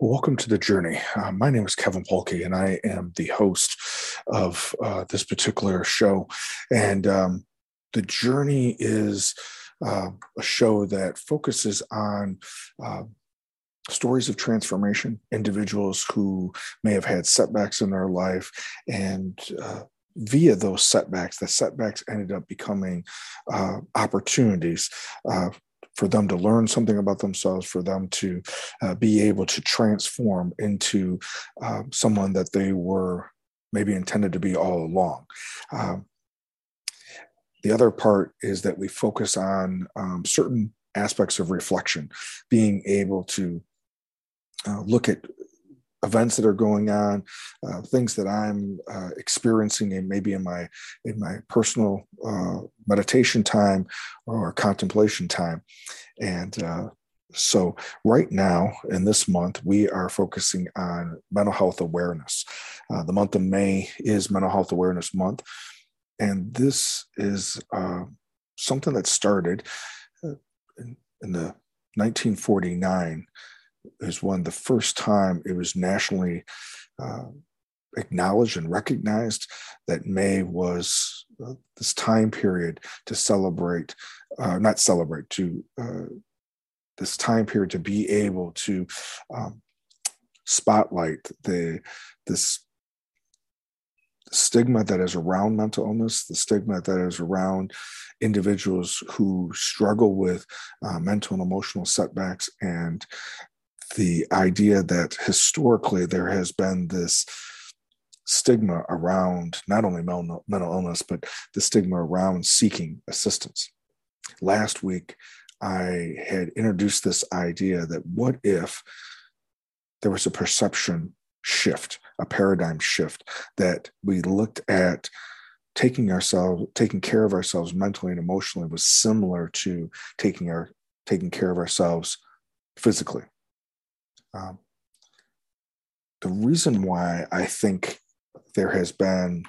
Welcome to the journey. My name is Kevin Polke, and I am the host of this particular show. And the journey is a show that focuses on stories of transformation, individuals who may have had setbacks in their life, and via those setbacks, the setbacks ended up becoming opportunities for them to learn something about themselves, for them to be able to transform into someone that they were maybe intended to be all along. The other part is that we focus on certain aspects of reflection, being able to look at events that are going on, things that I'm experiencing and maybe in my personal meditation time or contemplation time. And so right now in this month, we are focusing on mental health awareness. The month of May is Mental Health Awareness Month. And this is something that started in the 1949 is when the first time it was nationally acknowledged and recognized that May was this time period to celebrate, this time period to be able to spotlight this stigma that is around mental illness, the stigma that is around individuals who struggle with mental and emotional setbacks, and the idea that historically there has been this stigma around not only mental illness, but the stigma around seeking assistance. Last week, I had introduced this idea that what if there was a perception shift, a paradigm shift, that we looked at taking care of ourselves mentally and emotionally was similar to taking care of ourselves physically. The reason why I think there has been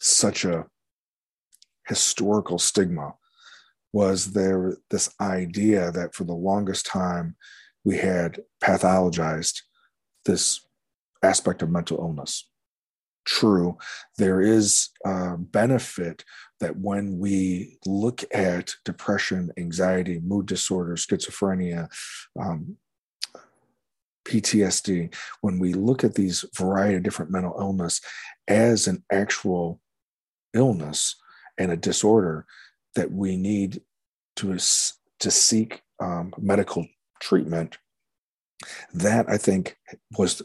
such a historical stigma was there this idea that for the longest time we had pathologized this aspect of mental illness. True, there is a benefit that when we look at depression, anxiety, mood disorder, schizophrenia, PTSD, when we look at these variety of different mental illness as an actual illness and a disorder, that we need to seek medical treatment, that I think was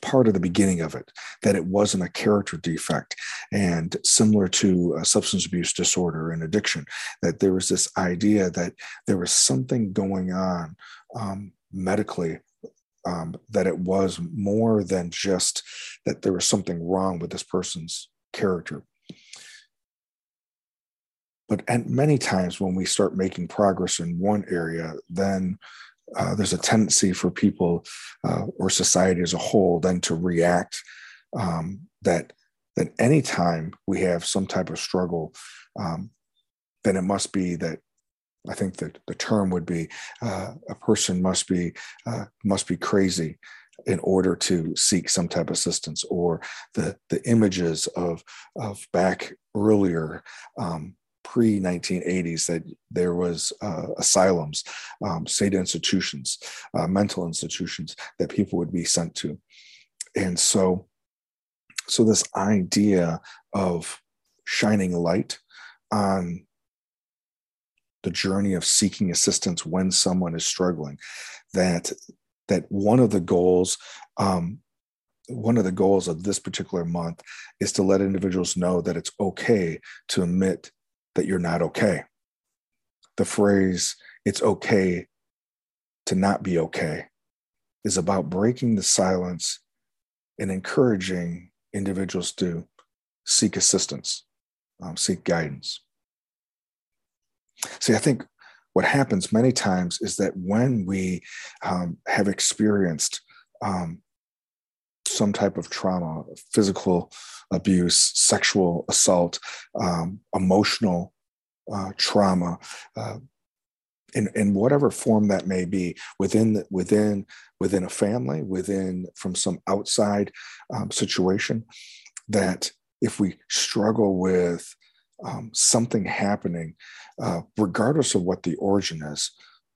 part of the beginning of it, that it wasn't a character defect. And similar to substance abuse disorder and addiction, that there was this idea that there was something going on medically, that it was more than just that there was something wrong with this person's character. But and many times when we start making progress in one area, then there's a tendency for people or society as a whole then to react that any time we have some type of struggle, then it must be that, I think that the term would be a person must be crazy in order to seek some type of assistance, or the images of back earlier, pre-1980s, that there was asylums, state institutions, mental institutions that people would be sent to. And so this idea of shining light on the journey of seeking assistance when someone is struggling, that one of the goals of this particular month is to let individuals know that it's okay to admit that you're not okay. The phrase, "it's okay to not be okay," is about breaking the silence and encouraging individuals to seek assistance, seek guidance. See, I think what happens many times is that when we have experienced some type of trauma, physical abuse, sexual assault, emotional trauma, in whatever form that may be, within a family, from some outside situation, that if we struggle with something happening, regardless of what the origin is,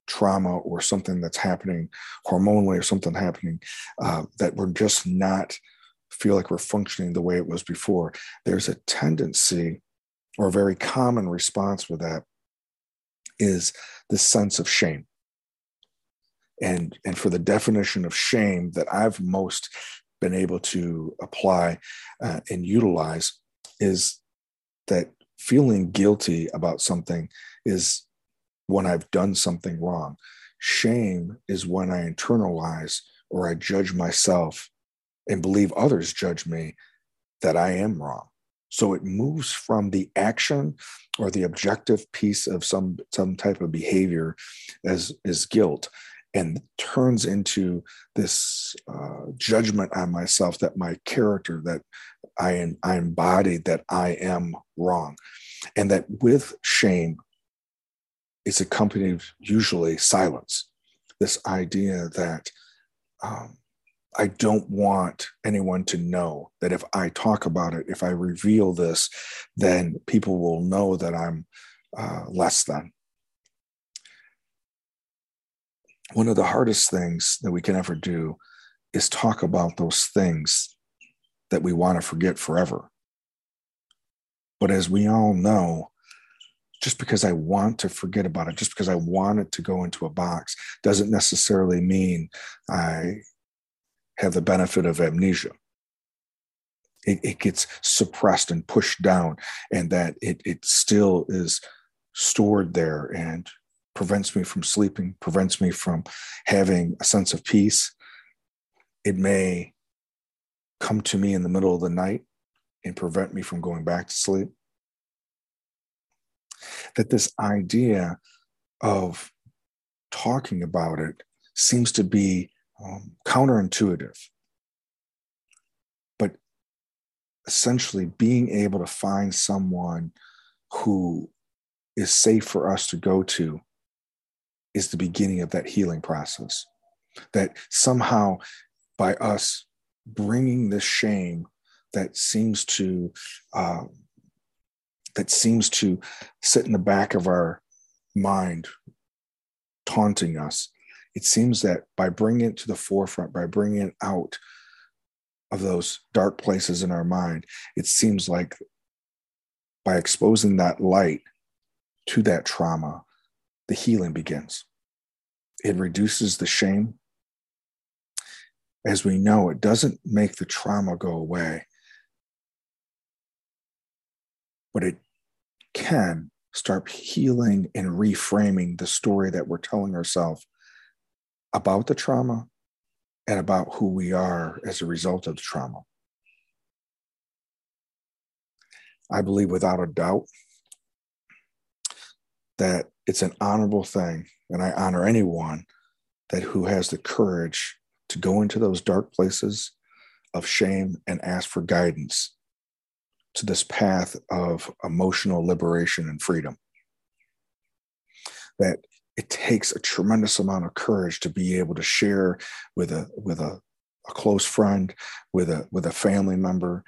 trauma or something that's happening hormonally or something happening, that we're just not feel like we're functioning the way it was before, there's a tendency or a very common response with that is this sense of shame. And for the definition of shame that I've most been able to apply and utilize is that feeling guilty about something is when I've done something wrong. Shame is when I internalize or I judge myself and believe others judge me that I am wrong. So it moves from the action or the objective piece of some type of behavior as guilt, and turns into this judgment on myself, that my character, that I embodied, that I am wrong. And that with shame is accompanied usually silence. This idea that I don't want anyone to know that if I talk about it, if I reveal this, then people will know that I'm less than. One of the hardest things that we can ever do is talk about those things that we want to forget forever. But as we all know, just because I want to forget about it, just because I want it to go into a box, doesn't necessarily mean I have the benefit of amnesia. It gets suppressed and pushed down, and that it still is stored there and prevents me from sleeping, prevents me from having a sense of peace. It may come to me in the middle of the night and prevent me from going back to sleep. That this idea of talking about it seems to be counterintuitive, but essentially being able to find someone who is safe for us to go to is the beginning of that healing process. That somehow by us bringing this shame that seems to sit in the back of our mind, taunting us, it seems that by bringing it to the forefront, by bringing it out of those dark places in our mind, it seems like by exposing that light to that trauma, the healing begins. It reduces the shame. As we know, it doesn't make the trauma go away, but it can start healing and reframing the story that we're telling ourselves about the trauma and about who we are as a result of the trauma. I believe without a doubt that it's an honorable thing, and I honor anyone who has the courage to go into those dark places of shame and ask for guidance to this path of emotional liberation and freedom. That it takes a tremendous amount of courage to be able to share with a close friend, with a family member,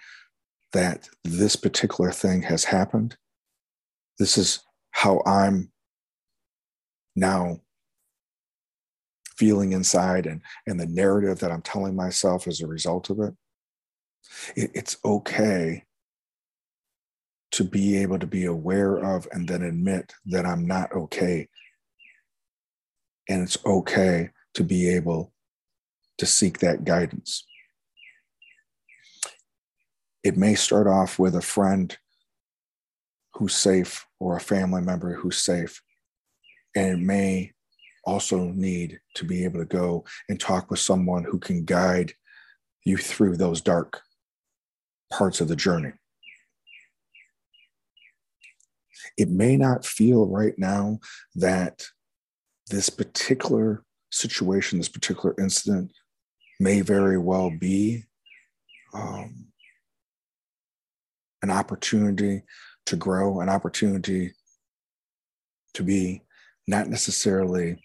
that this particular thing has happened. This is how I'm now feeling inside, and the narrative that I'm telling myself as a result of it. It's okay to be able to be aware of and then admit that I'm not okay. And it's okay to be able to seek that guidance. It may start off with a friend who's safe or a family member who's safe. And it may also need to be able to go and talk with someone who can guide you through those dark parts of the journey. It may not feel right now that this particular situation, this particular incident may very well be an opportunity to grow, an opportunity to be not necessarily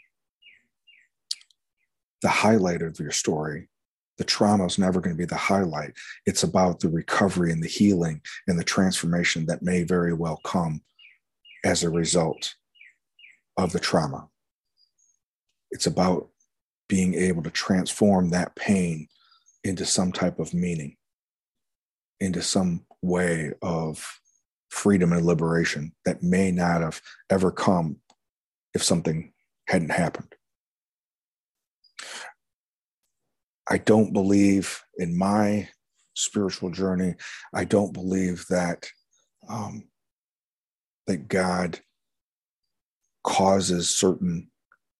the highlight of your story. The trauma is never going to be the highlight. It's about the recovery and the healing and the transformation that may very well come as a result of the trauma. It's about being able to transform that pain into some type of meaning, into some way of freedom and liberation that may not have ever come if something hadn't happened. I don't believe in my spiritual journey, I don't believe that that God causes certain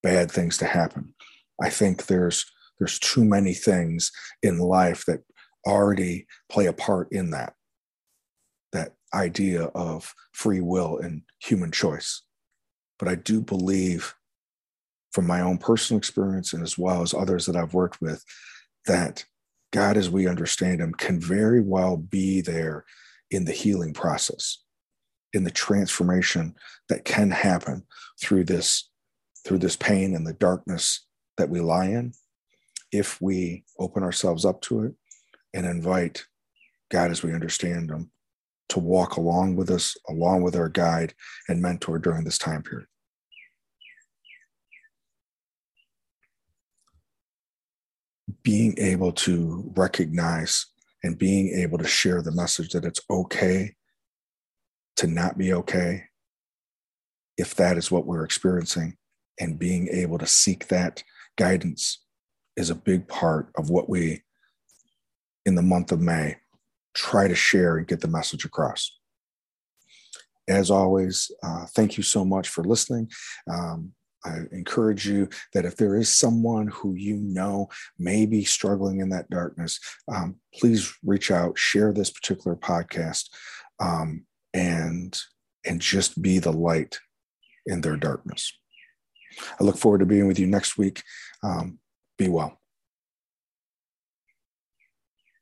bad things to happen. I think there's too many things in life that already play a part in that, that idea of free will and human choice. But I do believe from my own personal experience and as well as others that I've worked with, that God, as we understand him, can very well be there in the healing process, in the transformation that can happen through this pain and the darkness that we lie in, if we open ourselves up to it and invite God, as we understand him, to walk along with us, along with our guide and mentor during this time period. Being able to recognize and being able to share the message that it's okay to not be okay, if that is what we're experiencing, and being able to seek that guidance is a big part of what we, in the month of May, try to share and get the message across. As always, thank you so much for listening. I encourage you that if there is someone who you know may be struggling in that darkness, please reach out, share this particular podcast, and just be the light in their darkness. I look forward to being with you next week. Be well.